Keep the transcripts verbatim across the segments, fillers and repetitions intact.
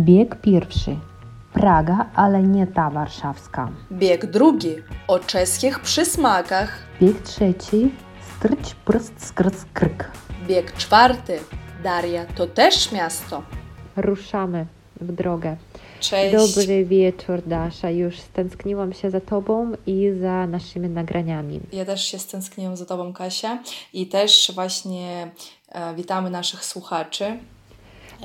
Bieg pierwszy. Praga, ale nie ta warszawska. Bieg drugi. O czeskich przysmakach. Bieg trzeci. Strycz, prst, skrc, krk. Bieg czwarty. Daria, to też miasto. Ruszamy w drogę. Cześć. Dobry wieczór, Dasza. Już stęskniłam się za Tobą i za naszymi nagraniami. Ja też się stęskniłam za Tobą, Kasia. I też właśnie e, witamy naszych słuchaczy.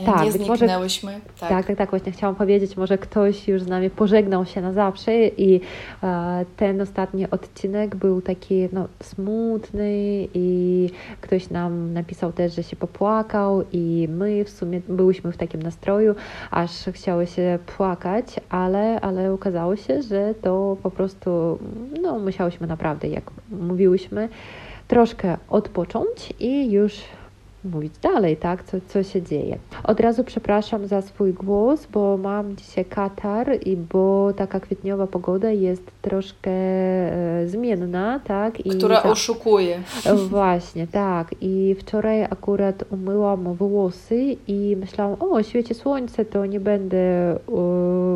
Tak, nie zniknęłyśmy. Może, tak. tak, tak, tak. Właśnie chciałam powiedzieć, może ktoś już z nami pożegnał się na zawsze i e, ten ostatni odcinek był taki no, smutny i ktoś nam napisał też, że się popłakał i my w sumie byłyśmy w takim nastroju, aż chciały się płakać, ale, ale okazało się, że to po prostu no, musiałyśmy naprawdę, jak mówiłyśmy, troszkę odpocząć i już mówić dalej, tak, co, co się dzieje. Od razu przepraszam za swój głos, bo mam dzisiaj katar i bo taka kwietniowa pogoda jest troszkę e, zmienna, tak. I która tak, oszukuje. Właśnie, tak. I wczoraj akurat umyłam włosy i myślałam, o, świeci słońce, to nie będę e,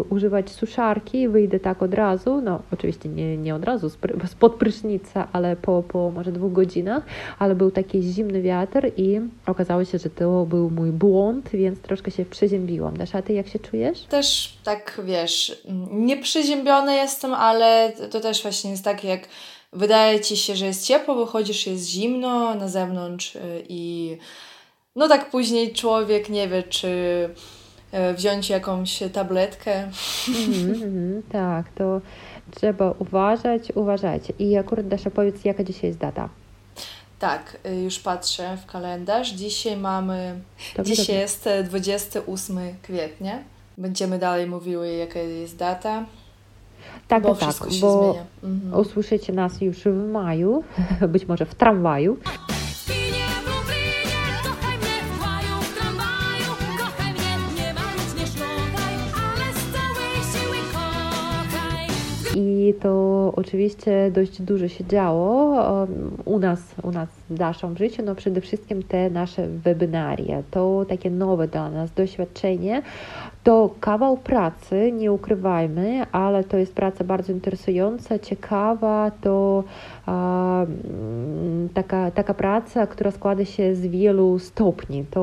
używać suszarki, wyjdę tak od razu, no oczywiście nie, nie od razu, spod prysznica, ale po, po może dwóch godzinach, ale był taki zimny wiatr i okazało się, że to był mój błąd, więc troszkę się przyziębiłam. Dasza, a Ty jak się czujesz? Też tak, wiesz, nie przyziębiona jestem, ale to też właśnie jest tak, jak wydaje Ci się, że jest ciepło, wychodzisz, jest zimno na zewnątrz i no tak później człowiek nie wie, czy wziąć jakąś tabletkę. Mm, mm, tak, to trzeba uważać, uważać. I akurat, Dasza, powiedz, jaka dzisiaj jest data? Tak, już patrzę w kalendarz. Dzisiaj mamy... Dobrze, dzisiaj dobrze. Jest dwudziestego ósmego kwietnia. Będziemy dalej mówiły, jaka jest data. Tak, bo tak, wszystko się bo zmienia. Mhm. Usłyszycie nas już w maju, być może w tramwaju. I to oczywiście dość dużo się działo u nas, u nas w naszym życiu, no przede wszystkim te nasze webinarie, to takie nowe dla nas doświadczenie, to kawał pracy, nie ukrywajmy, ale to jest praca bardzo interesująca, ciekawa, to a, taka, taka praca, która składa się z wielu stopni, to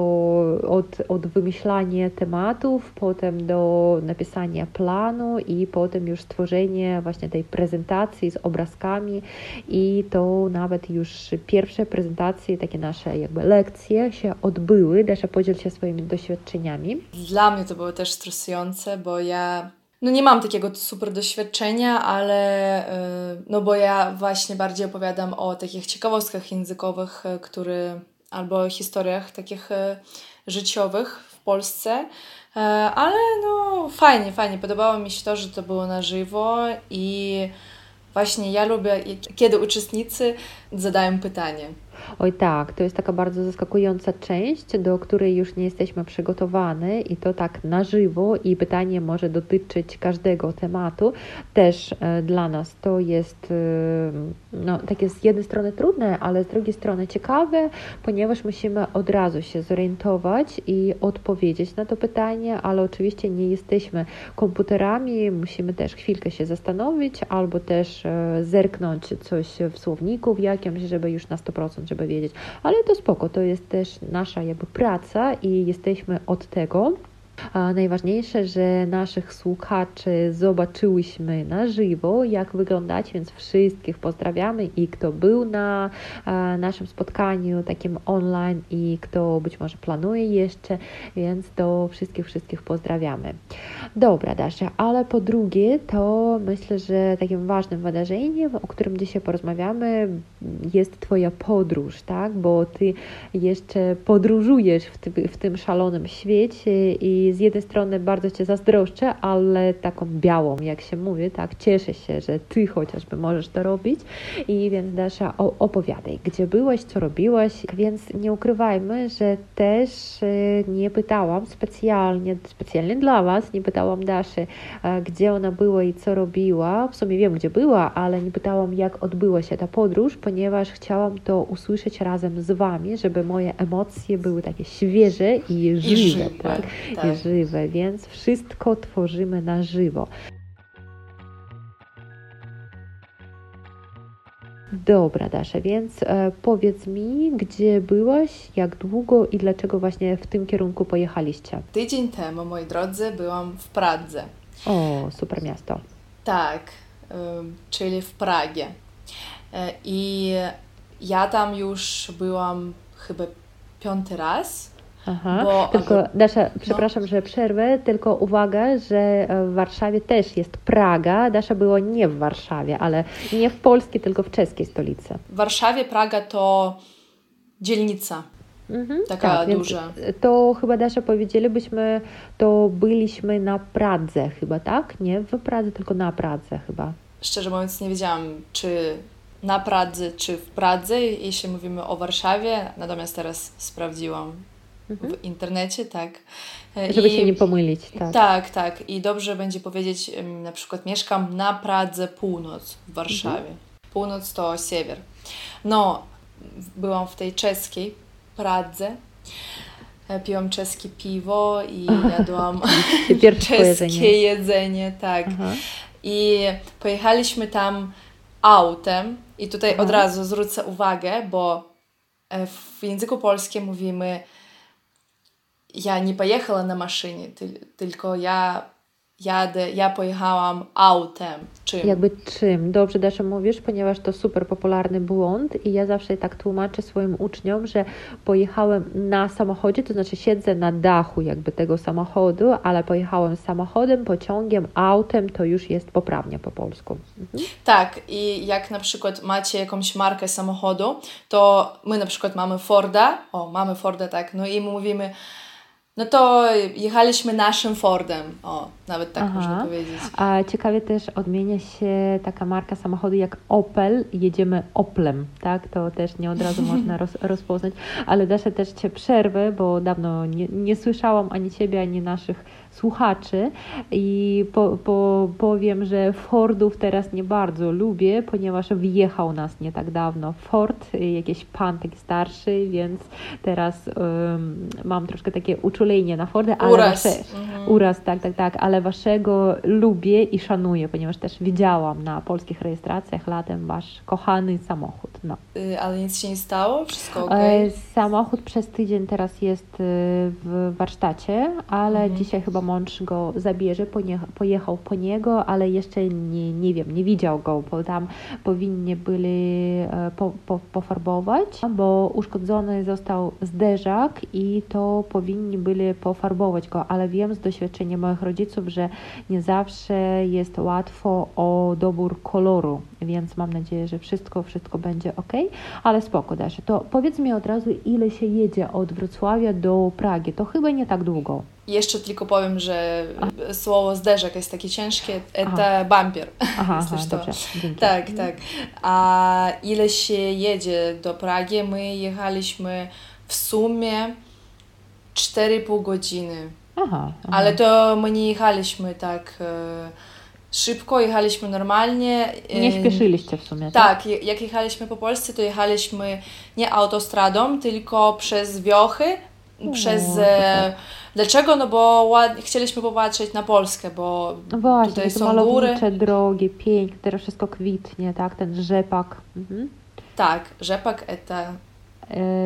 od, od wymyślania tematów, potem do napisania planu i potem już stworzenie właśnie tej prezentacji z obrazkami i to nawet już pierwsze prezentacje, takie nasze jakby lekcje się odbyły. Dasza, podziel się swoimi doświadczeniami. Dla mnie to było też stresujące, bo ja no nie mam takiego super doświadczenia, ale yy, no bo ja właśnie bardziej opowiadam o takich ciekawostkach językowych, które albo historiach takich yy, życiowych w Polsce, yy, ale no fajnie, fajnie. Podobało mi się to, że to było na żywo i właśnie ja lubię, kiedy uczestnicy zadają pytanie. Oj tak, to jest taka bardzo zaskakująca część, do której już nie jesteśmy przygotowani i to tak na żywo i pytanie może dotyczyć każdego tematu. Też e, dla nas to jest e, no, takie z jednej strony trudne, ale z drugiej strony ciekawe, ponieważ musimy od razu się zorientować i odpowiedzieć na to pytanie, ale oczywiście nie jesteśmy komputerami, musimy też chwilkę się zastanowić albo też e, zerknąć coś w słowniku w jakimś, żeby już na sto procent żeby wiedzieć, ale to spoko, to jest też nasza jakby praca i jesteśmy od tego. A najważniejsze, że naszych słuchaczy zobaczyłyśmy na żywo, jak wyglądać, więc wszystkich pozdrawiamy i kto był na a, naszym spotkaniu takim online i kto być może planuje jeszcze, więc to wszystkich, wszystkich pozdrawiamy. Dobra, Dasza, ale po drugie to myślę, że takim ważnym wydarzeniem, o którym dzisiaj porozmawiamy, jest Twoja podróż, tak? Bo Ty jeszcze podróżujesz w, ty, w tym szalonym świecie i z jednej strony bardzo Cię zazdroszczę, ale taką białą, jak się mówi, tak, cieszę się, że Ty chociażby możesz to robić i więc Dasza, opowiadaj, gdzie byłaś, co robiłaś, więc nie ukrywajmy, że też nie pytałam specjalnie, specjalnie dla Was, nie pytałam Daszy, gdzie ona była i co robiła, w sumie wiem, gdzie była, ale nie pytałam, jak odbyła się ta podróż, ponieważ chciałam to usłyszeć razem z Wami, żeby moje emocje były takie świeże i żywe, i żywe. tak. tak. żywe, więc wszystko tworzymy na żywo. Dobra, Dasza, więc e, powiedz mi, gdzie byłaś, jak długo i dlaczego właśnie w tym kierunku pojechaliście? Tydzień temu, moi drodzy, byłam w Pradze. O, super miasto. Tak, e, czyli w Pragie. E, I ja tam już byłam chyba piąty raz. Aha, bo, tylko aby... Dasza, przepraszam, no. że przerwę, tylko uwaga, że w Warszawie też jest Praga. Dasza była nie w Warszawie, ale nie w polskiej, tylko w czeskiej stolicy. W Warszawie Praga to dzielnica, mhm, taka tak, duża. To chyba, Dasza, powiedzielibyśmy, to byliśmy na Pradze chyba, tak? Nie w Pradze, tylko na Pradze chyba. Szczerze mówiąc nie wiedziałam, czy... na Pradze czy w Pradze, jeśli mówimy o Warszawie, natomiast teraz sprawdziłam mhm. w internecie, tak. Żeby I, się nie pomylić, tak. Tak, tak. I dobrze będzie powiedzieć, na przykład mieszkam na Pradze Północ w Warszawie. Mhm. Północ to siewer. No, byłam w tej czeskiej Pradze, piłam czeskie piwo i jadłam czeskie jedzenie. jedzenie, tak. Aha. I pojechaliśmy tam autem. I tutaj od razu zwrócę uwagę, bo w języku polskim mówimy, ja nie pojechała na maszynie, tylko ja jadę, ja pojechałam autem. Czym? Jakby czym? Dobrze, Dasza, mówisz, ponieważ to super popularny błąd i ja zawsze tak tłumaczę swoim uczniom, że pojechałem na samochodzie, to znaczy siedzę na dachu jakby tego samochodu, ale pojechałem samochodem, pociągiem, autem, to już jest poprawnie po polsku. Mhm. Tak, i jak na przykład macie jakąś markę samochodu, to my na przykład mamy Forda, o, mamy Forda, tak, no i mówimy, no to jechaliśmy naszym Fordem, o, nawet tak Aha. można powiedzieć. A ciekawie też odmienia się taka marka samochodu jak Opel, jedziemy Oplem, tak? To też nie od razu można roz, rozpoznać, ale Dasza też Cię przerwę, bo dawno nie, nie słyszałam ani Ciebie, ani naszych słuchaczy i po, po, powiem, że Fordów teraz nie bardzo lubię, ponieważ wjechał nas nie tak dawno Ford, jakiś pan taki starszy, więc teraz um, mam troszkę takie uczulenie na Fordy, ale uraz. Wasze, mhm. uraz, tak, tak, tak, ale waszego lubię i szanuję, ponieważ też widziałam na polskich rejestracjach latem wasz kochany samochód. No. Yy, ale nic się nie stało? Wszystko okej? Samochód przez tydzień teraz jest w warsztacie, ale mhm. dzisiaj chyba mąż go zabierze, pojechał po niego, ale jeszcze nie, nie wiem, nie widział go, bo tam powinni byli po, po, pofarbować, bo uszkodzony został zderzak i to powinni byli pofarbować go, ale wiem z doświadczenia moich rodziców, że nie zawsze jest łatwo o dobór koloru, więc mam nadzieję, że wszystko, wszystko będzie ok, ale spoko, Dasza. To powiedz mi od razu, ile się jedzie od Wrocławia do Pragi, to chyba nie tak długo. Jeszcze tylko powiem, że A. słowo zderzak jest takie ciężkie, to bumper. Aha, aha dobrze, dzięki. Tak, tak. A ile się jedzie do Pragi? My jechaliśmy w sumie cztery i pół godziny. Aha, aha. Ale to my nie jechaliśmy tak szybko, jechaliśmy normalnie. Nie śpieszyliście w sumie, tak? Tak, jak jechaliśmy po Polsce, to jechaliśmy nie autostradą, tylko przez Wiochy, przez... O, dlaczego? No bo ład... chcieliśmy popatrzeć na Polskę, bo no właśnie, tutaj są malownicze góry. Drogi, piękne, teraz wszystko kwitnie, tak? Ten rzepak. Mhm. Tak, rzepak to...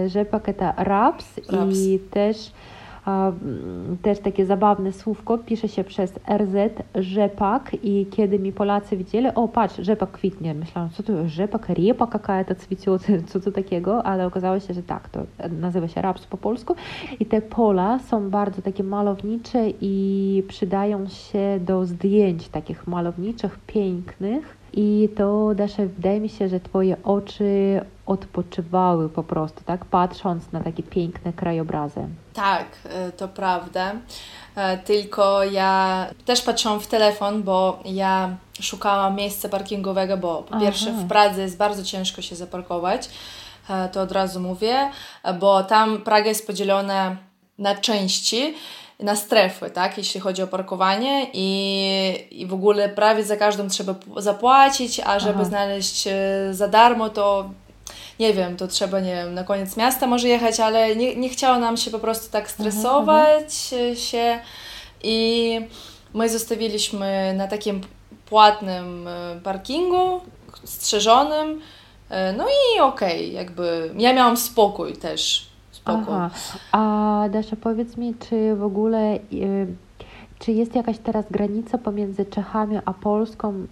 Rzepak to raps, raps i też, też takie zabawne słówko, pisze się przez er zet, rzepak i kiedy mi Polacy widzieli, o patrz, rzepak kwitnie, myślałam, co to jest rzepak, repa jakaś kwitła, co to takiego, ale okazało się, że tak, to nazywa się raps po polsku i te pola są bardzo takie malownicze i przydają się do zdjęć takich malowniczych, pięknych. I to, Dasza, wydaje mi się, że Twoje oczy odpoczywały po prostu, tak? Patrząc na takie piękne krajobrazy. Tak, to prawda. Tylko ja też patrzyłam w telefon, bo ja szukałam miejsca parkingowego, bo po pierwsze Aha. w Pradze jest bardzo ciężko się zaparkować, to od razu mówię, bo tam Praga jest podzielona na części, na strefy, tak, jeśli chodzi o parkowanie i, i w ogóle prawie za każdą trzeba zapłacić, a żeby Aha. znaleźć za darmo, to nie wiem, to trzeba, nie wiem, na koniec miasta może jechać, ale nie, nie chciało nam się po prostu tak stresować mhm, się i my zostawiliśmy na takim płatnym parkingu, strzeżonym, no i okej, okay, jakby ja miałam spokój też, spokój. Aha. A Dasza, powiedz mi, czy w ogóle, czy jest jakaś teraz granica pomiędzy Czechami a Polską?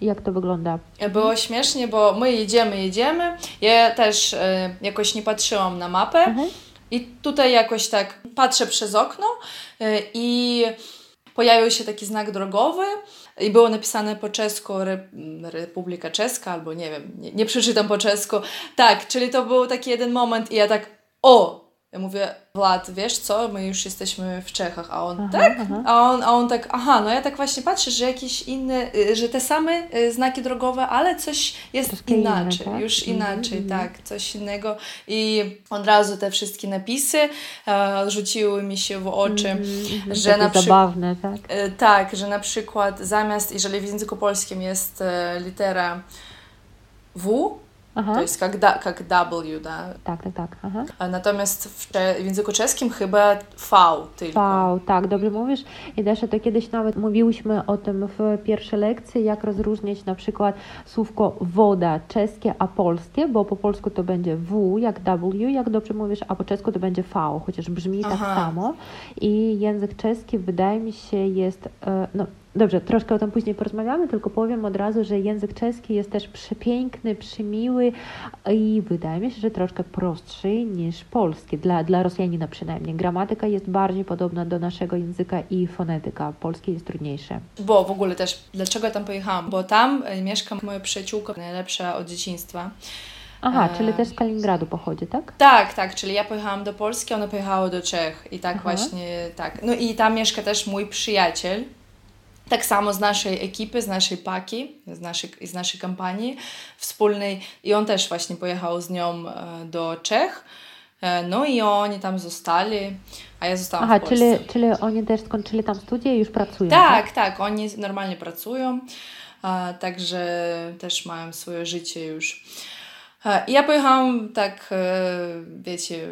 Jak to wygląda? Było śmiesznie, bo my jedziemy, jedziemy. Ja też jakoś nie patrzyłam na mapę mhm. i tutaj jakoś tak patrzę przez okno i pojawił się taki znak drogowy i było napisane po czesku Republika Czeska, albo nie wiem, nie, nie przeczytam po czesku. Tak, czyli to był taki jeden moment i ja tak, o! Ja mówię, Wlad, wiesz co, my już jesteśmy w Czechach, a on aha, tak, aha. A, on, a on tak, aha, no ja tak właśnie patrzę, że jakieś inne, że te same znaki drogowe, ale coś jest troszkę inaczej, inne, tak? Już inaczej, mm-hmm. tak, coś innego i od razu te wszystkie napisy e, rzuciły mi się w oczy, mm-hmm. że na przykład, zabawne, tak? E, tak, że na przykład zamiast, jeżeli w języku polskim jest e, litera W, aha. To jest jak, da, jak W, da? Tak, tak, tak. Aha. Natomiast w, cze- w języku czeskim chyba V tylko. V, tak, dobrze mówisz. I też to kiedyś nawet mówiłyśmy o tym w pierwszej lekcji, jak rozróżnić na przykład słówko woda czeskie, a polskie, bo po polsku to będzie W jak W, jak dobrze mówisz, a po czesku to będzie V, chociaż brzmi aha. tak samo. I język czeski, wydaje mi się, jest... No, dobrze, troszkę o tym później porozmawiamy, tylko powiem od razu, że język czeski jest też przepiękny, przymiły i wydaje mi się, że troszkę prostszy niż polski, dla, dla Rosjanina przynajmniej. Gramatyka jest bardziej podobna do naszego języka i fonetyka. Polski jest trudniejszy. Bo w ogóle też, dlaczego tam pojechałam? Bo tam mieszka moja przyjaciółka najlepsza od dzieciństwa. Aha, czyli też z Kaliningradu pochodzi, tak? Tak, tak, czyli ja pojechałam do Polski, ona pojechała do Czech i tak aha. właśnie, tak. No i tam mieszka też mój przyjaciel. Tak samo z naszej ekipy, z naszej paki, z naszej, z naszej kampanii wspólnej i on też właśnie pojechał z nią do Czech, no i oni tam zostali, a ja zostałam aha, w Polsce. Czyli, czyli oni też skończyli tam studia i już pracują, tak? Tak, tak, oni normalnie pracują, także też mają swoje życie już. I ja pojechałam tak, wiecie...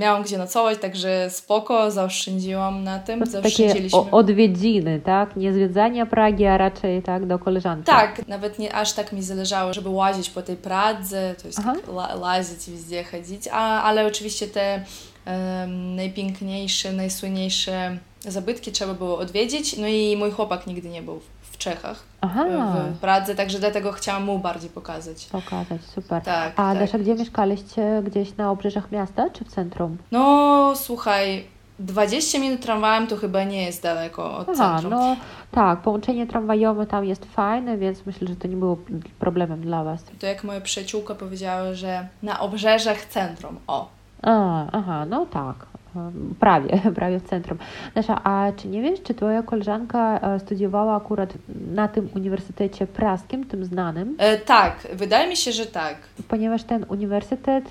Miałam gdzie nocować, także spoko, zaoszczędziłam na tym, zaoszczędziliśmy. Takie odwiedziny, tak? Nie zwiedzania Pragi, a raczej tak do koleżanki. Tak, nawet nie aż tak mi zależało, żeby łazić po tej Pradze, to jest la- lazić, wizdzie chodzić, a, ale oczywiście te um, najpiękniejsze, najsłynniejsze zabytki trzeba było odwiedzić, no i mój chłopak nigdy nie był w Czechach, aha. w Pradze, także dlatego chciałam mu bardziej pokazać. Pokazać, super. Tak, a tak. Dasza, gdzie mieszkaliście? Gdzieś na obrzeżach miasta czy w centrum? No słuchaj, dwadzieścia minut tramwajem to chyba nie jest daleko od aha, centrum. No tak, połączenie tramwajowe tam jest fajne, więc myślę, że to nie było problemem dla Was. To jak moja przyjaciółka powiedziała, że na obrzeżach centrum, o. A, aha, no tak. Prawie, prawie w centrum. Dasza, a czy nie wiesz, czy twoja koleżanka studiowała akurat na tym uniwersytecie praskim, tym znanym? E, tak, wydaje mi się, że tak. Ponieważ ten uniwersytet,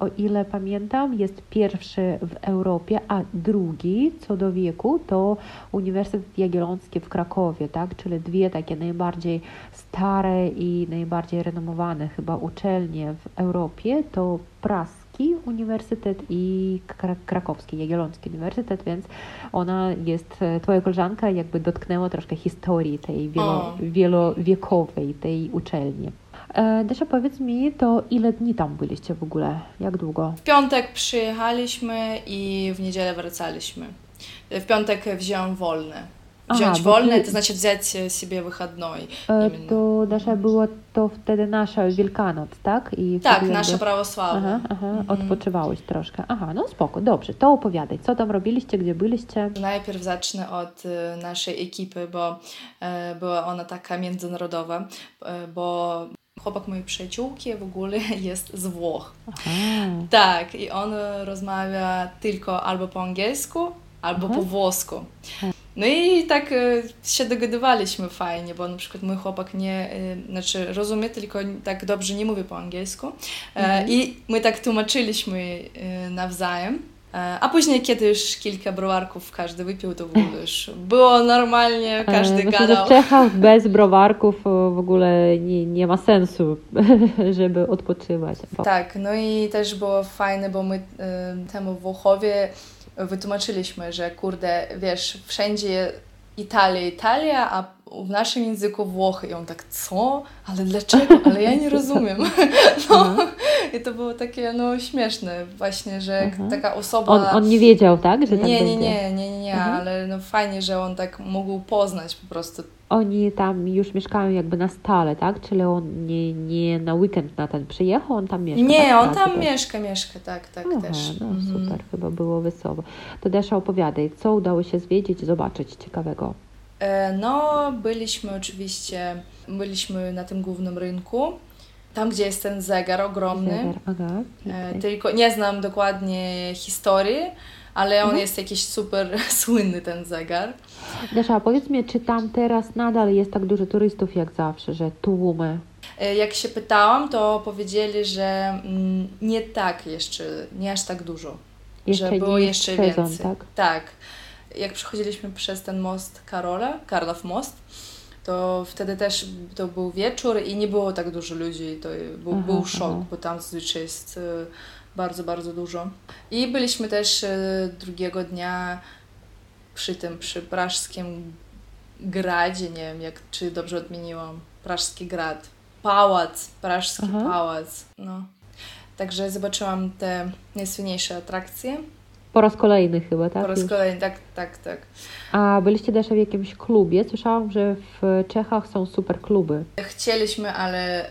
o ile pamiętam, jest pierwszy w Europie, a drugi co do wieku to Uniwersytet Jagielloński w Krakowie, tak? Czyli dwie takie najbardziej stare i najbardziej renomowane chyba uczelnie w Europie to praski uniwersytet i krakowski, Jagielloński Uniwersytet, więc ona jest, twoja koleżanka jakby dotknęła troszkę historii tej wielo, wielowiekowej, tej uczelni. E, Dasza, powiedz mi, to ile dni tam byliście w ogóle? Jak długo? W piątek przyjechaliśmy i w niedzielę wracaliśmy. W piątek wziąłam wolne. Wziąć aha, wolne, ty... to znaczy wziąć sobie wychadnoj. E, to Dasza, było to wtedy nasza Wielkanoc, tak? I tak, jakby... nasza prawosławna. Aha, aha, mhm. Odpoczywałeś troszkę. Aha, no spoko, dobrze, to opowiadaj. Co tam robiliście, gdzie byliście? Najpierw zacznę od naszej ekipy, bo e, była ona taka międzynarodowa, e, bo chłopak mojej przyjaciółki w ogóle jest z Włoch. Aha. Tak, i on rozmawia tylko albo po angielsku, albo aha. po włosku. No i tak e, się dogadywaliśmy fajnie, bo na przykład mój chłopak nie, e, znaczy rozumie, tylko tak dobrze nie mówi po angielsku e, mhm. i my tak tłumaczyliśmy e, nawzajem. A później, kiedy już kilka browarków każdy wypił, to w ogóle już było normalnie, każdy e, gadał. W Czechach bez browarków w ogóle nie, nie ma sensu, żeby odpoczywać. Tak, no i też było fajne, bo my temu w Włochowie wytłumaczyliśmy, że kurde, wiesz, wszędzie Italia, Italia, a w naszym języku Włochy. I on tak, co? Ale dlaczego? Ale ja nie rozumiem. No. I to było takie, no, śmieszne właśnie, że uh-huh. taka osoba... On, on nie wiedział, tak? Że tak nie, nie, nie, nie, nie, nie, uh-huh. ale no fajnie, że on tak mógł poznać po prostu. Oni tam już mieszkają jakby na stale, tak? Czyli on nie, nie na weekend na ten przyjechał, on tam mieszka? Nie, tak, on tam też. mieszka, mieszka, tak, tak Aha, też. No mhm. super, chyba było wesoło. To Dasza, opowiadaj, co udało się zwiedzić, zobaczyć ciekawego? No, byliśmy oczywiście, byliśmy na tym głównym rynku, tam gdzie jest ten zegar ogromny, zegar, aha, okay. tylko nie znam dokładnie historii, ale on mhm. jest jakiś super słynny ten zegar. Dasza, powiedz mi, czy tam teraz nadal jest tak dużo turystów jak zawsze, że tłumy? Jak się pytałam, to powiedzieli, że nie tak jeszcze, nie aż tak dużo, jeszcze że było jeszcze sezon, więcej. Tak? tak. Jak przechodziliśmy przez ten most Karola, Karlův most, to wtedy też to był wieczór i nie było tak dużo ludzi. To był, aha, był szok, aha. bo tam zazwyczaj jest bardzo, bardzo dużo. I byliśmy też drugiego dnia przy tym, przy Prażskim gradzie, nie wiem, jak, czy dobrze odmieniłam, Prażski grad, pałac, Prażski aha. pałac. No. Także zobaczyłam te najsłynniejsze atrakcje. Po raz kolejny chyba, tak? Po raz kolejny, tak, tak, tak. A byliście też w jakimś klubie? Słyszałam, że w Czechach są super kluby. Chcieliśmy, ale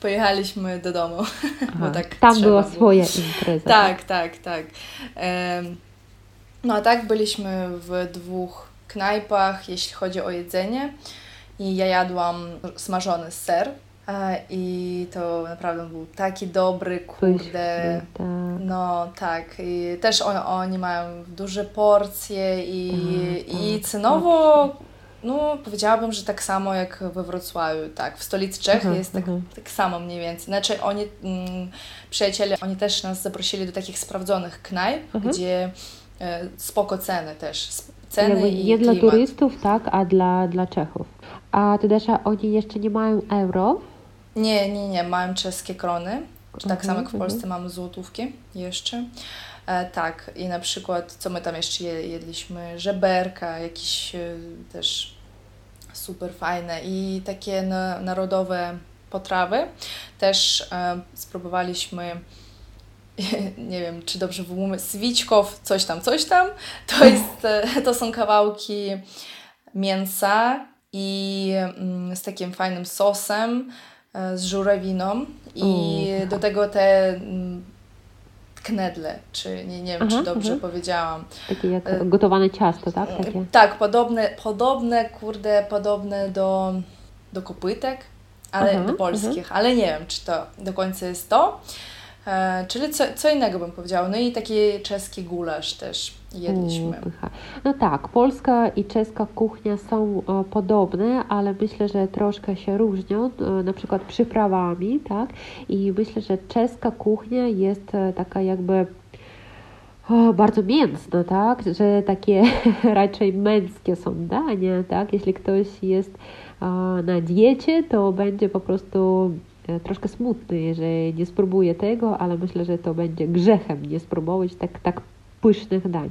pojechaliśmy do domu. Aha, bo tak tam była było. swoja impreza. Tak, tak, tak. No a tak byliśmy w dwóch knajpach, jeśli chodzi o jedzenie. I ja jadłam smażony ser. I to naprawdę był taki dobry, kurde, no tak, i też on, oni mają duże porcje i, i cenowo, no powiedziałabym, że tak samo jak we Wrocławiu, tak, w stolicy Czech uh-huh, jest tak, uh-huh. tak samo mniej więcej, znaczy oni, m, przyjaciele, oni też nas zaprosili do takich sprawdzonych knajp, uh-huh. gdzie e, spoko ceny też, ceny i nie klimat. Dla turystów, tak, a dla, dla Czechów. A ty, Dasza, oni jeszcze nie mają euro? Nie, nie, nie, mają czeskie krony, okay, tak samo jak w Polsce okay. mamy złotówki jeszcze, e, tak, i na przykład, co my tam jeszcze jedliśmy, żeberka, jakieś e, też super fajne i takie na, narodowe potrawy, też e, spróbowaliśmy, nie wiem, czy dobrze wymawiam, swiczków, coś tam, coś tam, to, jest, e, to są kawałki mięsa i mm, z takim fajnym sosem, z żurawiną i mm. do tego te knedle, czy nie, nie wiem, aha, czy dobrze aha. powiedziałam. Takie jak gotowane ciasto, tak? Takie. Tak, podobne, podobne, kurde, podobne do, do kopytek, ale aha, do polskich, aha. ale nie wiem, czy to do końca jest to. E, czyli co, co innego bym powiedziała. No i taki czeski gulasz też jedliśmy. U, no tak, polska i czeska kuchnia są e, podobne, ale myślę, że troszkę się różnią, e, na przykład przyprawami, tak? I myślę, że czeska kuchnia jest e, taka jakby o, bardzo mięsna, tak? Że takie raczej męskie są dania, tak? Jeśli ktoś jest e, na diecie, to będzie po prostu... troszkę smutny, że nie spróbuję tego, ale myślę, że to będzie grzechem nie spróbować tak, tak pysznych dań.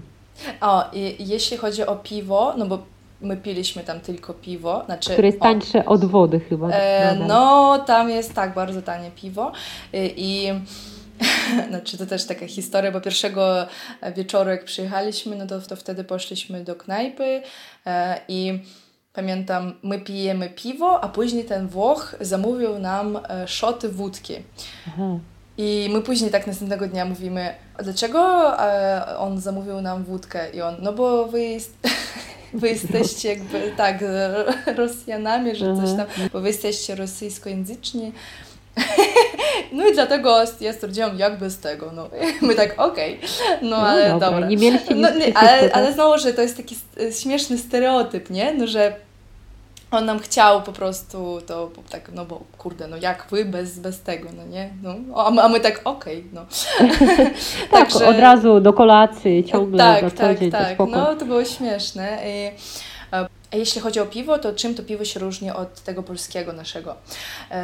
O, i jeśli chodzi o piwo, no bo my piliśmy tam tylko piwo, znaczy... Które jest tańsze od wody chyba. E, no, tam jest tak, bardzo tanie piwo i... i... Znaczy to też taka historia, bo pierwszego wieczoru jak przyjechaliśmy, no to, to wtedy poszliśmy do knajpy e, i... Pamiętam, my pijemy piwo, a później ten Włoch zamówił nam e, szoty wódki. Mhm. I my później tak następnego dnia mówimy, dlaczego e, on zamówił nam wódkę? I on, no bo wy, jest, wy jesteście jakby tak Rosjanami, że coś tam, bo wy jesteście rosyjskojęzyczni. No i dlatego ja stwierdziłam, jak bez tego, no my tak, okej, okay. no ale no, dobra. Nie mieliście no, nie, ale, ale znowu, że to jest taki śmieszny stereotyp, nie? No, że on nam chciał po prostu to tak, no bo kurde, no jak wy bez, bez tego, no nie? No, a, my, a my tak okej, okay, no. tak, Także... od razu do kolacji ciągle. Tak, za tak, dzień, tak. To no to było śmieszne. I... A jeśli chodzi o piwo, to czym to piwo się różni od tego polskiego naszego?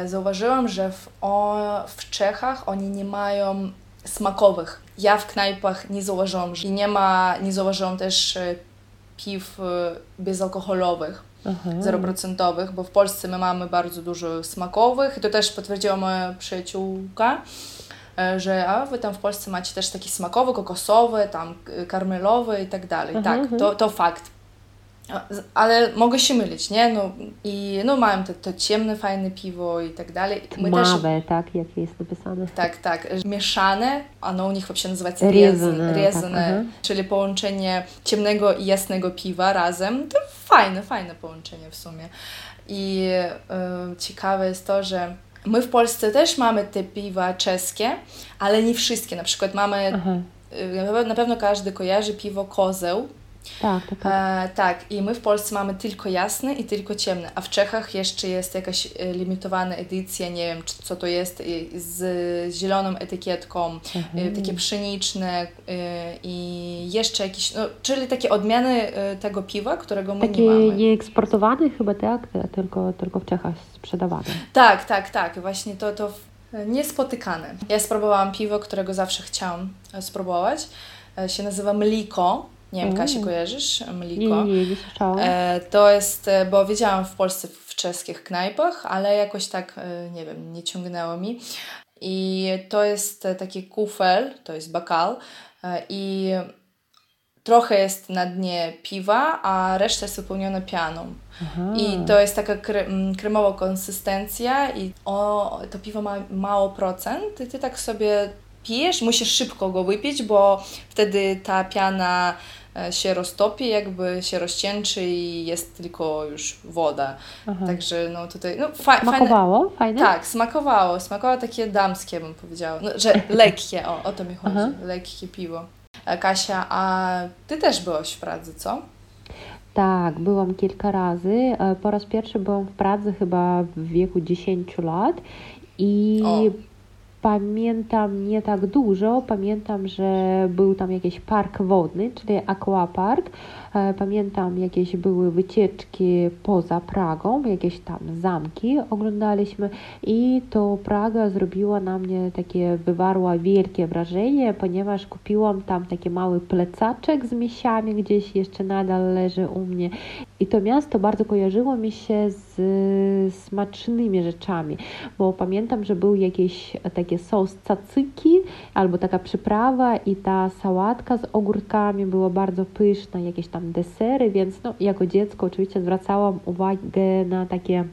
Zauważyłam, że w, o, w Czechach oni nie mają smakowych. Ja w knajpach nie zauważyłam, że nie ma, nie zauważyłam też piw bezalkoholowych, zeroprocentowych, bo w Polsce my mamy bardzo dużo smakowych i to też potwierdziła moja przyjaciółka, że a wy tam w Polsce macie też taki smakowy, kokosowy, tam karmelowy i tak dalej. Tak, to, to fakt. Ale mogę się mylić, nie? No i no mają to, to ciemne, fajne piwo i tak dalej. My Mawę, też, tak? Jak jest napisane. Tak, tak. Mieszane, ono u nich chyba się nazywa rezane, czyli połączenie ciemnego i jasnego piwa razem. To fajne, fajne połączenie w sumie. I y, ciekawe jest to, że my w Polsce też mamy te piwa czeskie, ale nie wszystkie. Na przykład mamy, y, na pewno każdy kojarzy piwo Kozeł. Tak, tak, tak. E, tak, i my w Polsce mamy tylko jasne i tylko ciemne, a w Czechach jeszcze jest jakaś limitowana edycja, nie wiem co to jest, z zieloną etykietką, mhm. e, takie pszeniczne e, i jeszcze jakieś, no, czyli takie odmiany tego piwa, którego my takie nie mamy. Takie nieeksportowane chyba, tak? Tylko, tylko w Czechach sprzedawane. Tak, tak, tak, właśnie to, to niespotykane. Ja spróbowałam piwo, którego zawsze chciałam spróbować, e, się nazywa Mlíko. Nie wiem, Kasi, kojarzysz? Mlíko. Nie, nie, nie słyszałam. E, to jest, bo wiedziałam w Polsce w czeskich knajpach, ale jakoś tak, nie wiem, nie ciągnęło mi. I to jest taki kufel, to jest bakal e, i trochę jest na dnie piwa, a reszta jest wypełniona pianą. Aha. I to jest taka kre, kremowa konsystencja i o, to piwo ma mało procent i ty tak sobie... pijesz, musisz szybko go wypić, bo wtedy ta piana się roztopi, jakby się rozcieńczy i jest tylko już woda. Aha. Także no tutaj... No, fa- smakowało? Fajne, fajne? Tak, smakowało. Smakowało takie damskie, bym powiedziała. No, że lekkie, o, o to mi chodzi. Aha. Lekkie piwo. Kasia, a ty też byłaś w Pradze, co? Tak, byłam kilka razy. Po raz pierwszy byłam w Pradze chyba w wieku dziesięciu lat i... O. Pamiętam nie tak dużo, pamiętam, że był tam jakiś park wodny, czyli Aquapark. Pamiętam jakieś były wycieczki poza Pragą, jakieś tam zamki oglądaliśmy i to Praga zrobiła na mnie takie, wywarła wielkie wrażenie, ponieważ kupiłam tam taki mały plecaczek z misiami, gdzieś jeszcze nadal leży u mnie. I to miasto bardzo kojarzyło mi się z smacznymi rzeczami, bo pamiętam, że był jakiś taki sos cacyki albo taka przyprawa i ta sałatka z ogórkami była bardzo pyszna, jakieś tam desery, więc no, jako dziecko oczywiście zwracałam uwagę na takie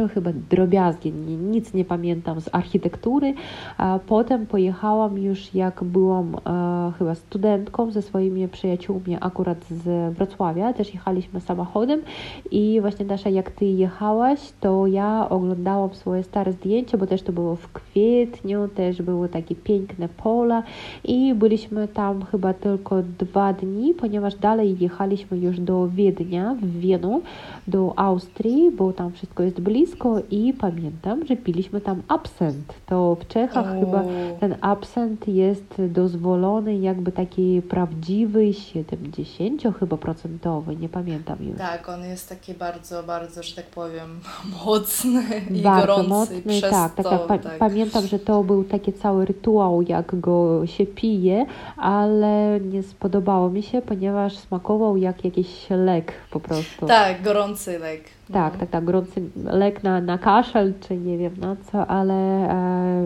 no, chyba drobiazgi, nic nie pamiętam z architektury. A potem pojechałam już jak byłam e, chyba studentką ze swoimi przyjaciółmi akurat z Wrocławia, też jechaliśmy samochodem i właśnie Dasza, jak ty jechałaś, to ja oglądałam swoje stare zdjęcia, bo też to było w kwietniu, też były takie piękne pola i byliśmy tam chyba tylko dwa dni, ponieważ dalej jechaliśmy już do Wiednia, w Wienu, do Austrii, bo tam wszystko jest blisko. I pamiętam, że piliśmy tam absent. To w Czechach o. chyba ten absent jest dozwolony, jakby taki prawdziwy, siedemdziesiąt chyba procentowy, nie pamiętam już. Tak, on jest taki bardzo, bardzo, że tak powiem, mocny i bardzo gorący. Mocny, przez tak, to, tak, tak, pa- tak. Pamiętam, że to był taki cały rytuał, jak go się pije, ale nie spodobało mi się, ponieważ smakował jak jakiś lek po prostu. Tak, gorący lek. Tak, tak, tak, gorący lek na, na kaszel, czy nie wiem na co, ale e,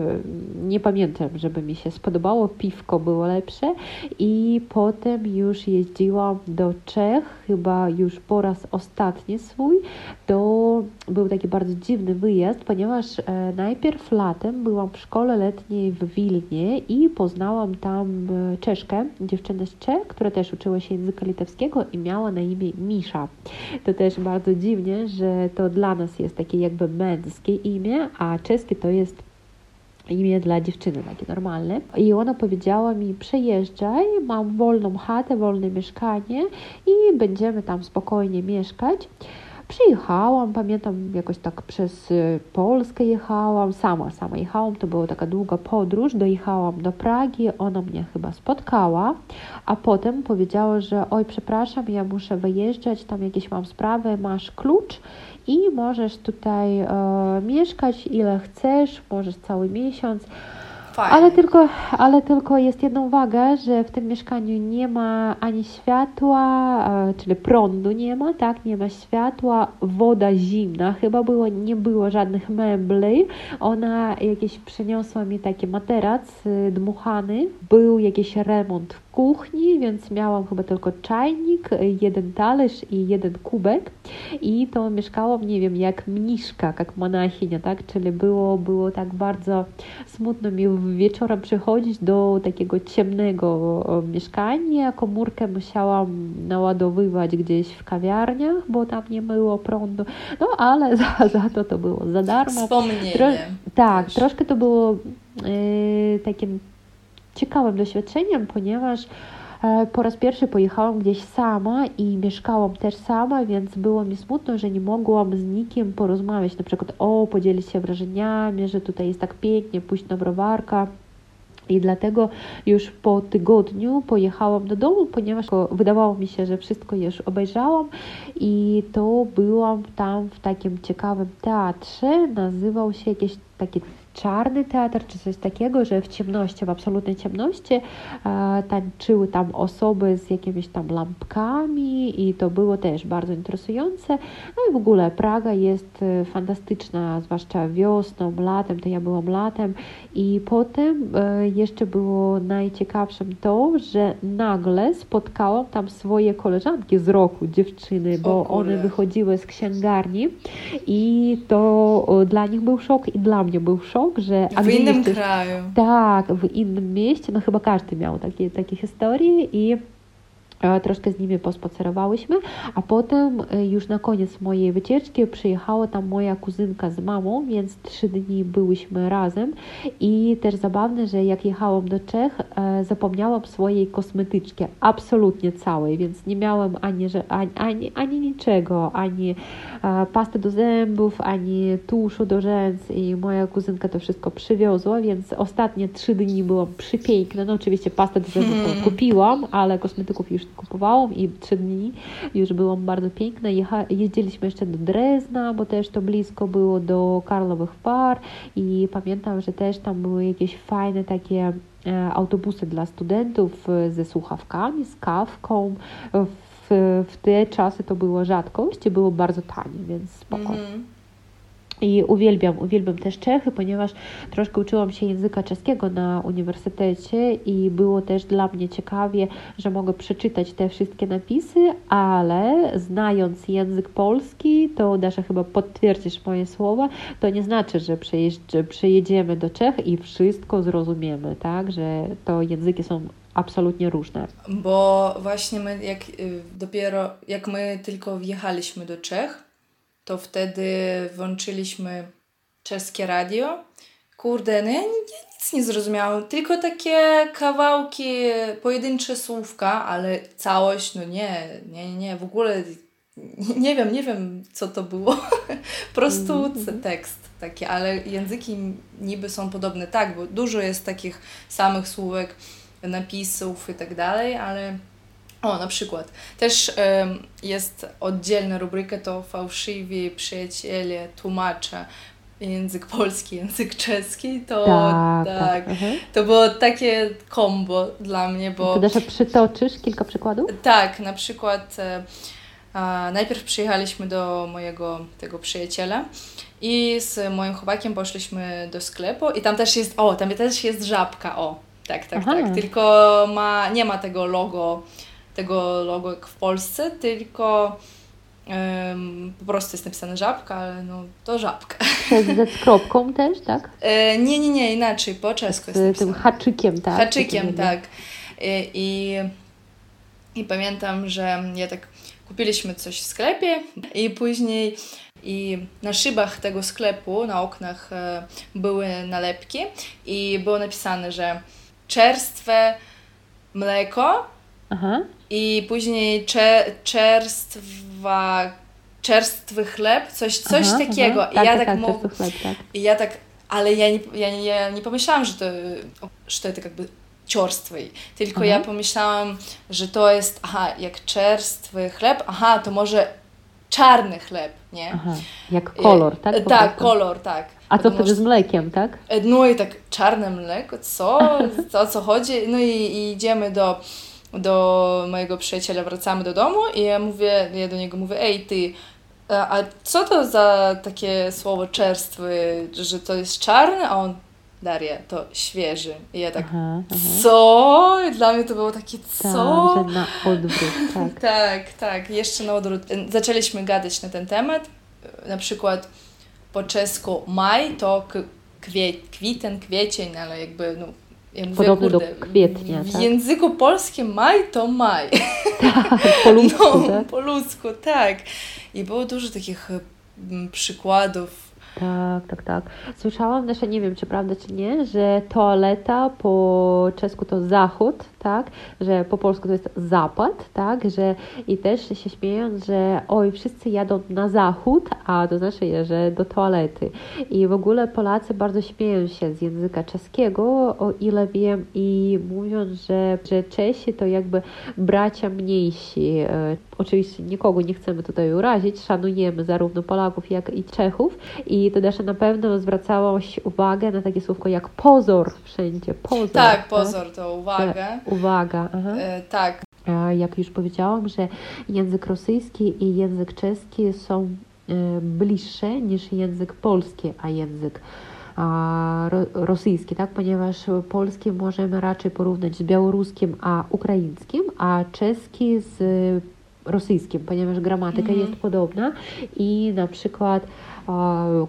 nie pamiętam, żeby mi się spodobało, piwko było lepsze i potem już jeździłam do Czech, chyba już po raz ostatni swój, to był taki bardzo dziwny wyjazd, ponieważ e, najpierw latem byłam w szkole letniej w Wilnie i poznałam tam Czeszkę, dziewczynę z Czech, która też uczyła się języka litewskiego i miała na imię Misza. To też bardzo dziwnie, że to dla nas jest takie jakby męskie imię, a czeskie to jest imię dla dziewczyny, takie normalne. I ona powiedziała mi, przejeżdżaj, mam wolną chatę, wolne mieszkanie i będziemy tam spokojnie mieszkać. Przyjechałam, pamiętam, jakoś tak przez Polskę jechałam, sama, sama jechałam, to była taka długa podróż, dojechałam do Pragi, ona mnie chyba spotkała, a potem powiedziała, że oj, przepraszam, ja muszę wyjeżdżać, tam jakieś mam sprawy, masz klucz i możesz tutaj e, mieszkać ile chcesz, możesz cały miesiąc. Fajne. Ale tylko, ale tylko jest jedna uwaga, że w tym mieszkaniu nie ma ani światła, czyli prądu nie ma, tak, nie ma światła, woda zimna, chyba było, nie było żadnych mebli, ona jakieś przyniosła mi taki materac dmuchany, był jakiś remont w kuchni, więc miałam chyba tylko czajnik, jeden talerz i jeden kubek i to mieszkałam, nie wiem, jak mniszka, jak monachinia, tak, czyli było, było tak bardzo smutno mi wieczorem przychodzić do takiego ciemnego mieszkania, komórkę musiałam naładowywać gdzieś w kawiarniach, bo tam nie było prądu, no ale za, za to to było za darmo. Wspomnienie. Tro- tak, Wiesz. troszkę to było yy, takim ciekawym doświadczeniem, ponieważ po raz pierwszy pojechałam gdzieś sama i mieszkałam też sama, więc było mi smutno, że nie mogłam z nikim porozmawiać, na przykład o, podzielić się wrażeniami, że tutaj jest tak pięknie, pójść na browarka. I dlatego już po tygodniu pojechałam do domu, ponieważ wydawało mi się, że wszystko już obejrzałam i to byłam tam w takim ciekawym teatrze, nazywał się jakiś taki czarny teatr, czy coś takiego, że w ciemności, w absolutnej ciemności e, tańczyły tam osoby z jakimiś tam lampkami i to było też bardzo interesujące. No i w ogóle Praga jest fantastyczna, zwłaszcza wiosną, latem, to ja byłam latem i potem e, jeszcze było najciekawszym to, że nagle spotkałam tam swoje koleżanki z roku, dziewczyny, bo one wychodziły z księgarni i to dla nich był szok i dla mnie był szok, że w innym jeszcze, kraju. Tak, w innym mieście. No chyba każdy miał takie, takie historie i e, troszkę z nimi pospacerowałyśmy, a potem e, już na koniec mojej wycieczki przyjechała tam moja kuzynka z mamą, więc trzy dni byłyśmy razem i też zabawne, że jak jechałam do Czech, e, zapomniałam swojej kosmetyczki, absolutnie całej, więc nie miałam ani, ani, ani, ani niczego, ani pasty do zębów, ani tuszu do rzęs i moja kuzynka to wszystko przywiozła, więc ostatnie trzy dni byłam przepiękna. No oczywiście pastę do zębów hmm. kupiłam, ale kosmetyków już kupowałam i trzy dni już byłam bardzo piękna. Jecha- jeździliśmy jeszcze do Drezna, bo też to blisko było do Karlowych War i pamiętam, że też tam były jakieś fajne takie e, autobusy dla studentów ze słuchawkami, z kawką. W, w te czasy to było rzadkość i było bardzo tanie, więc spoko. Mm-hmm. I uwielbiam, uwielbiam też Czechy, ponieważ troszkę uczyłam się języka czeskiego na uniwersytecie i było też dla mnie ciekawie, że mogę przeczytać te wszystkie napisy, ale znając język polski, to Dasza chyba potwierdzisz moje słowa, to nie znaczy, że przyjedziemy do Czech i wszystko zrozumiemy, tak, że to języki są absolutnie różne. Bo właśnie my jak dopiero, jak my tylko wjechaliśmy do Czech, to wtedy włączyliśmy czeskie radio. Kurde, no ja, ja nic nie zrozumiałam, tylko takie kawałki, pojedyncze słówka, ale całość, no nie, nie, nie, w ogóle nie wiem, nie wiem co to było. Po prostu mm-hmm. tekst taki, ale języki niby są podobne, tak, bo dużo jest takich samych słówek, napisów i tak dalej, ale o, na przykład też y, jest oddzielna rubryka to fałszywi przyjaciele tłumacze język polski, język czeski, to tak, tak, tak. To było takie kombo dla mnie, bo... Ty też przytoczysz kilka przykładów? Tak, na przykład y, a, najpierw przyjechaliśmy do mojego tego przyjaciela i z moim chłopakiem poszliśmy do sklepu i tam też jest, o, tam też jest żabka, o. Tak, tak, Aha. tak. Tylko ma, nie ma tego logo, tego logo jak w Polsce, tylko ym, po prostu jest napisane żabka, ale no to żabka. Z kropką też, tak? Y, nie, nie, nie, inaczej, po czesku jest napisane. Z tym haczykiem, tak. Haczykiem, tak. I, i, I pamiętam, że ja tak kupiliśmy coś w sklepie i później i na szybach tego sklepu, na oknach e, były nalepki i było napisane, że czerstwe mleko. Aha. I później cze, czerstwa czerstwy chleb, coś, coś aha, takiego. Aha. I tak, ja tak, tak mówię, chleb, tak. I ja tak, ale ja nie, ja nie, ja nie pomyślałam, że to, że to jest jakby czerstwy, tylko aha. ja pomyślałam, że to jest, aha, jak czerstwy chleb, aha, to może czarny chleb, nie? Aha. Jak kolor, tak? Po tak, prostu. kolor, tak. A to wtedy z mlekiem, tak? No i tak czarne mleko, co? co o co chodzi? No i, i idziemy do, do mojego przyjaciela, wracamy do domu i ja mówię, ja do niego mówię, ej ty, a co to za takie słowo czerstwy, że to jest czarny, a on, Daria, to świeży. I ja tak, aha, co? I dla mnie to było takie, co? Tak, na odwrót, tak. tak, tak, jeszcze na odwrót. Zaczęliśmy gadać na ten temat, na przykład po czesku maj to kwie, kwiten, kwiecień, ale jakby, no, ja mówię, Podobno kurde, do kwietnia, w tak? języku polskim maj to maj. Tak, po ludzku, no, tak? Po ludzku, tak. I było dużo takich m, przykładów. Tak, tak, tak. Słyszałam też, nie wiem, czy prawda, czy nie, że toaleta po czesku to zachód, tak, że po polsku to jest zapad, tak, że i też się śmieją, że oj, wszyscy jadą na zachód, a to znaczy, że do toalety. I w ogóle Polacy bardzo śmieją się z języka czeskiego, o ile wiem, i mówią, że, że Czesi to jakby bracia mniejsi. Oczywiście nikogo nie chcemy tutaj urazić, szanujemy zarówno Polaków, jak i Czechów. I to też na pewno zwracałaś uwagę na takie słówko jak pozor wszędzie, pozor. Tak, pozor tak? to uwaga. Uwaga, aha. E, tak. Jak już powiedziałam, że język rosyjski i język czeski są e, bliższe niż język polski, a język a, ro, rosyjski, tak? Ponieważ polski możemy raczej porównać z białoruskim, a ukraińskim, a czeski z rosyjskim, ponieważ gramatyka mhm. jest podobna i na przykład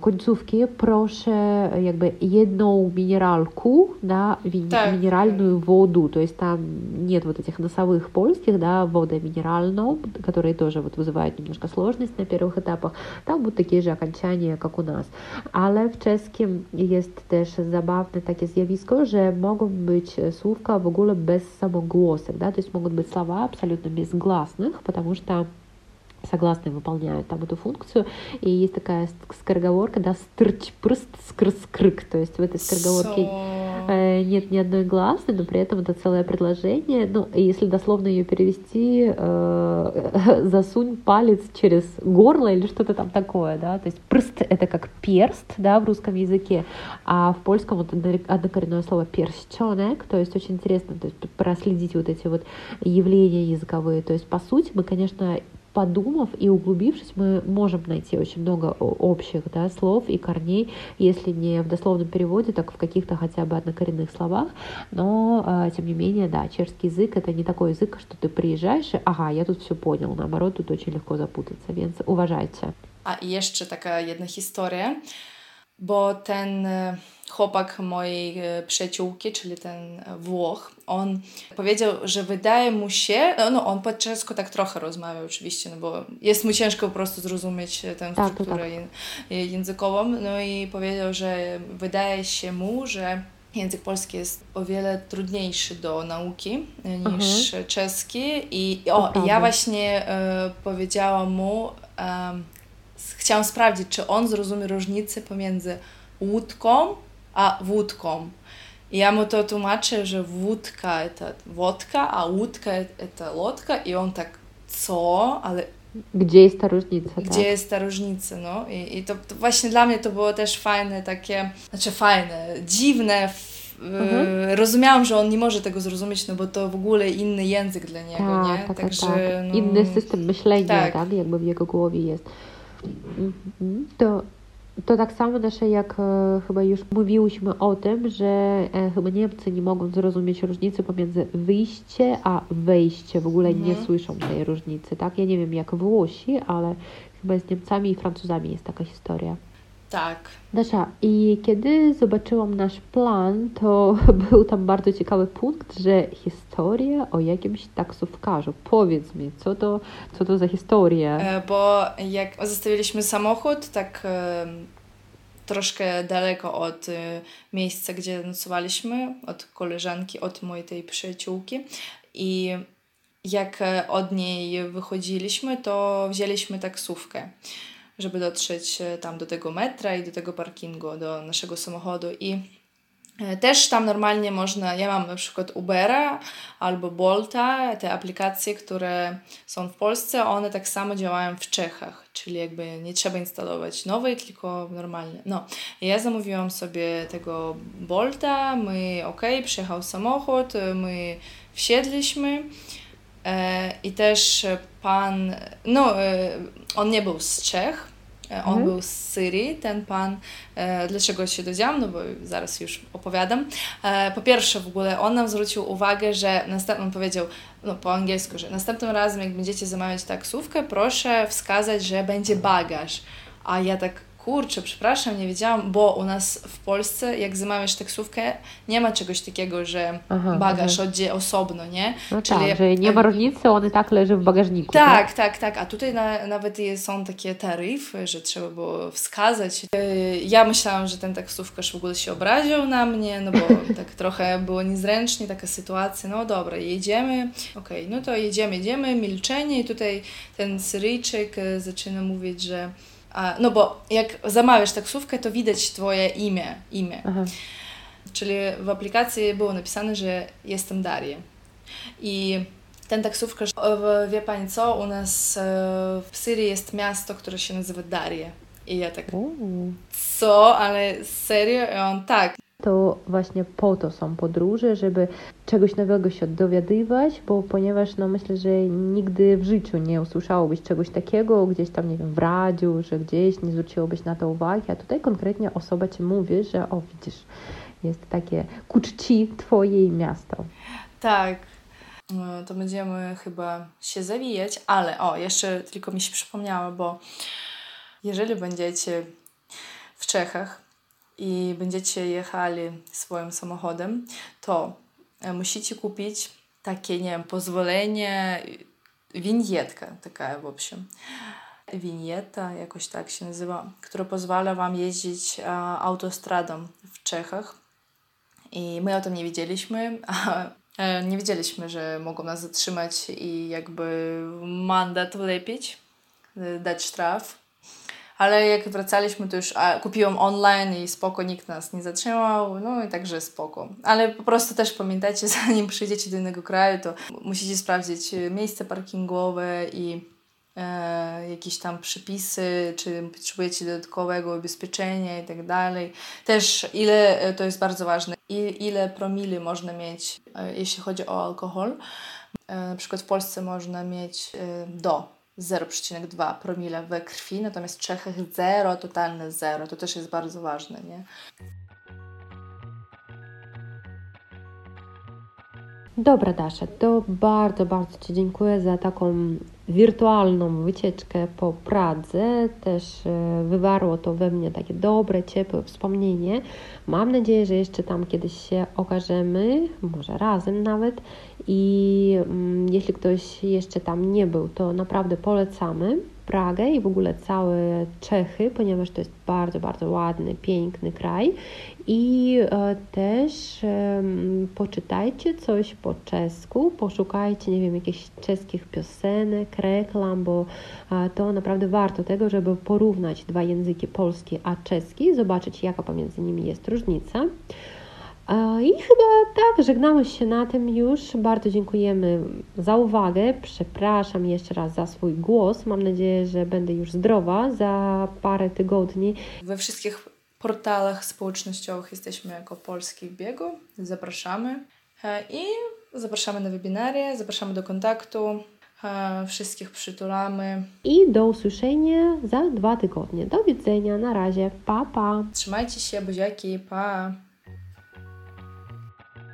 końcówki proszę jakby jedną mineralku, da, win- tak. mineralną wodę, to jest tam нет вот этих носовых польских, да, вода минеральную, которые тоже вот вызывают немножко сложность на первых этапах, там вот такие же окончания, как у нас. Ale w czeskim jest też zabawne takie zjawisko, że mogą być słówka w ogóle bez samogłosek, да, то есть могут быть слова абсолютно безгласных, потому что согласные выполняют там эту функцию. И есть такая скороговорка, да, стырч-прст, скрс-крык. То есть в этой скороговорке э, нет ни одной гласной, но при этом это целое предложение. Ну, если дословно ее перевести, э, засунь палец через горло или что-то там такое, да. То есть прст – это как перст, да, в русском языке, а в польском вот однокоренное слово персчонек. То есть очень интересно, то есть, проследить вот эти вот явления языковые. То есть по сути мы, конечно, подумав и углубившись, мы можем найти очень много общих, да, слов и корней, если не в дословном переводе, так в каких-то хотя бы однокоренных словах, но, тем не менее, да, чешский язык — это не такой язык, что ты приезжаешь и «ага, я тут все понял», наоборот, тут очень легко запутаться, więc uważajcie. A i jeszcze taka jedna historia, bo ten chłopak mojej przyjaciółki, czyli ten Włoch, on powiedział, że wydaje mu się, no on po czesku tak trochę rozmawiał oczywiście, no bo jest mu ciężko po prostu zrozumieć tę strukturę językową, no i powiedział, że wydaje się mu, że język polski jest o wiele trudniejszy do nauki niż mhm. czeski i o, ja właśnie e, powiedziałam mu, e, chciałam sprawdzić, czy on zrozumie różnicę pomiędzy łódką a wódką. I ja mu to tłumaczę, że wódka to wodka, a łódka to łódka i on tak, co? Ale gdzie jest ta różnica? Gdzie tak? jest ta różnica, no. I, i to, to właśnie dla mnie to było też fajne takie, znaczy fajne, dziwne, mhm. rozumiałam, że on nie może tego zrozumieć, no bo to w ogóle inny język dla niego, tak, nie? Tak, Także, tak. No, inny system myślenia, tak. tak? Jakby w jego głowie jest. To... To tak samo też jak e, chyba już mówiłyśmy o tym, że e, chyba Niemcy nie mogą zrozumieć różnicy pomiędzy wyjście a wejście. W ogóle nie mm. słyszą tej różnicy, tak? Ja nie wiem jak Włosi, ale chyba z Niemcami i Francuzami jest taka historia. Tak. Dasza, i kiedy zobaczyłam nasz plan, to był tam bardzo ciekawy punkt, że historia o jakimś taksówkarzu. Powiedz mi, co to, co to za historia? Bo jak zostawiliśmy samochód tak troszkę daleko od miejsca, gdzie nocowaliśmy, od koleżanki, od mojej tej przyjaciółki i jak od niej wychodziliśmy, to wzięliśmy taksówkę, żeby dotrzeć tam do tego metra i do tego parkingu, do naszego samochodu. I też tam normalnie można, ja mam na przykład Ubera albo Bolta, te aplikacje, które są w Polsce, one tak samo działają w Czechach, czyli jakby nie trzeba instalować nowej, tylko normalnie. No, ja zamówiłam sobie tego Bolta, my okej, okay, przyjechał samochód, my wsiedliśmy e, i też pan, no e, on nie był z Czech, on mhm. był z Syrii, ten pan, e, dlaczego się dowiedziałam, no bo zaraz już opowiadam. E, po pierwsze w ogóle on nam zwrócił uwagę, że następnym powiedział, no po angielsku, że następnym razem jak będziecie zamawiać taksówkę, proszę wskazać, że będzie bagaż. A ja tak, kurczę, przepraszam, nie wiedziałam, bo u nas w Polsce jak zamawiasz taksówkę, nie ma czegoś takiego, że aha, bagaż oddzie osobno, nie? No czyli tak, że nie ma różnicy, on i tak leży w bagażniku. Tak, tak, tak, tak. A tutaj na, nawet są takie taryfy, że trzeba było wskazać. Ja myślałam, że ten taksówkarz w ogóle się obraził na mnie, no bo tak trochę było niezręcznie, taka sytuacja, no dobra, jedziemy, okej, okay, no to jedziemy, jedziemy, milczenie i tutaj ten Syryjczyk zaczyna mówić, że no bo jak zamawiasz taksówkę, to widać twoje imię, imię. Aha. Czyli w aplikacji było napisane, że jestem Daria. I ten taksówkarz, wie pani co, u nas w Syrii jest miasto, które się nazywa Daria. I ja tak, co, ale serio? I on tak. To właśnie po to są podróże, żeby czegoś nowego się dowiadywać, bo ponieważ no myślę, że nigdy w życiu nie usłyszałobyś czegoś takiego, gdzieś tam, nie wiem, w radiu, że gdzieś nie zwróciłobyś na to uwagi, a tutaj konkretnie osoba ci mówi, że o widzisz, jest takie ku czci twojej miasto. Tak, to będziemy chyba się zawijać, ale o, jeszcze tylko mi się przypomniało, bo jeżeli będziecie w Czechach, i będziecie jechali swoim samochodem, to musicie kupić takie, nie wiem, pozwolenie, winietka taka w общем. Winieta, jakoś tak się nazywa, która pozwala wam jeździć a, autostradą w Czechach. I my o tym nie wiedzieliśmy, a, a, nie wiedzieliśmy, że mogą nas zatrzymać i jakby mandat wlepić, dać sztraf. Ale jak wracaliśmy, to już a, kupiłam online i spoko, nikt nas nie zatrzymał, no i także spoko. Ale po prostu też pamiętajcie, zanim przyjdziecie do innego kraju, to musicie sprawdzić miejsce parkingowe i e, jakieś tam przepisy, czy potrzebujecie dodatkowego ubezpieczenia i tak dalej. Też ile, to jest bardzo ważne, i, ile promili można mieć, e, jeśli chodzi o alkohol. E, na przykład w Polsce można mieć e, do zero przecinek dwa promila we krwi, natomiast w Czechach zero, totalne zero. To też jest bardzo ważne, nie? Dobra, Dasza, to bardzo, bardzo Ci dziękuję za taką wirtualną wycieczkę po Pradze. Też wywarło to we mnie takie dobre, ciepłe wspomnienie. Mam nadzieję, że jeszcze tam kiedyś się okażemy, może razem nawet. I mm, jeśli ktoś jeszcze tam nie był, to naprawdę polecamy Pragę i w ogóle całe Czechy, ponieważ to jest bardzo, bardzo ładny, piękny kraj. I e, też e, poczytajcie coś po czesku, poszukajcie, nie wiem, jakichś czeskich piosenek, reklam, bo e, to naprawdę warto tego, żeby porównać dwa języki, polski a czeski, zobaczyć, jaka pomiędzy nimi jest różnica. I chyba tak, żegnamy się na tym już. Bardzo dziękujemy za uwagę. Przepraszam jeszcze raz za swój głos. Mam nadzieję, że będę już zdrowa za parę tygodni. We wszystkich portalach społecznościowych jesteśmy jako Polski w biegu. Zapraszamy i zapraszamy na webinarie, zapraszamy do kontaktu. Wszystkich przytulamy. I do usłyszenia za dwa tygodnie. Do widzenia, na razie. Pa, pa. Trzymajcie się, buziaki, pa.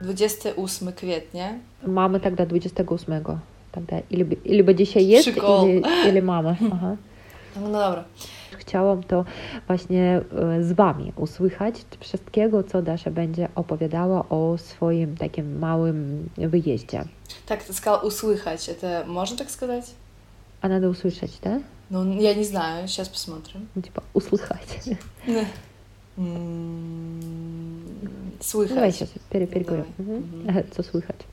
dwudziestego ósmego kwietnia. Mamy тогда dwudziestego ósmego. Тогда или либо dzisiaj jest или, или mamy. Aha. No dobra. Chciałam to właśnie z Wami usłyszeć wszystkiego, co Dasza będzie opowiadała o swoim takim małym wyjeździe. Tak, to сказала usłyszeć. Это можно так сказать? А надо услышать, да? Ну, я не знаю, сейчас посмотрим. Типа услыхать. Słychać. Dawaj się, per, per, per. Mhm. Mhm. Co słychać?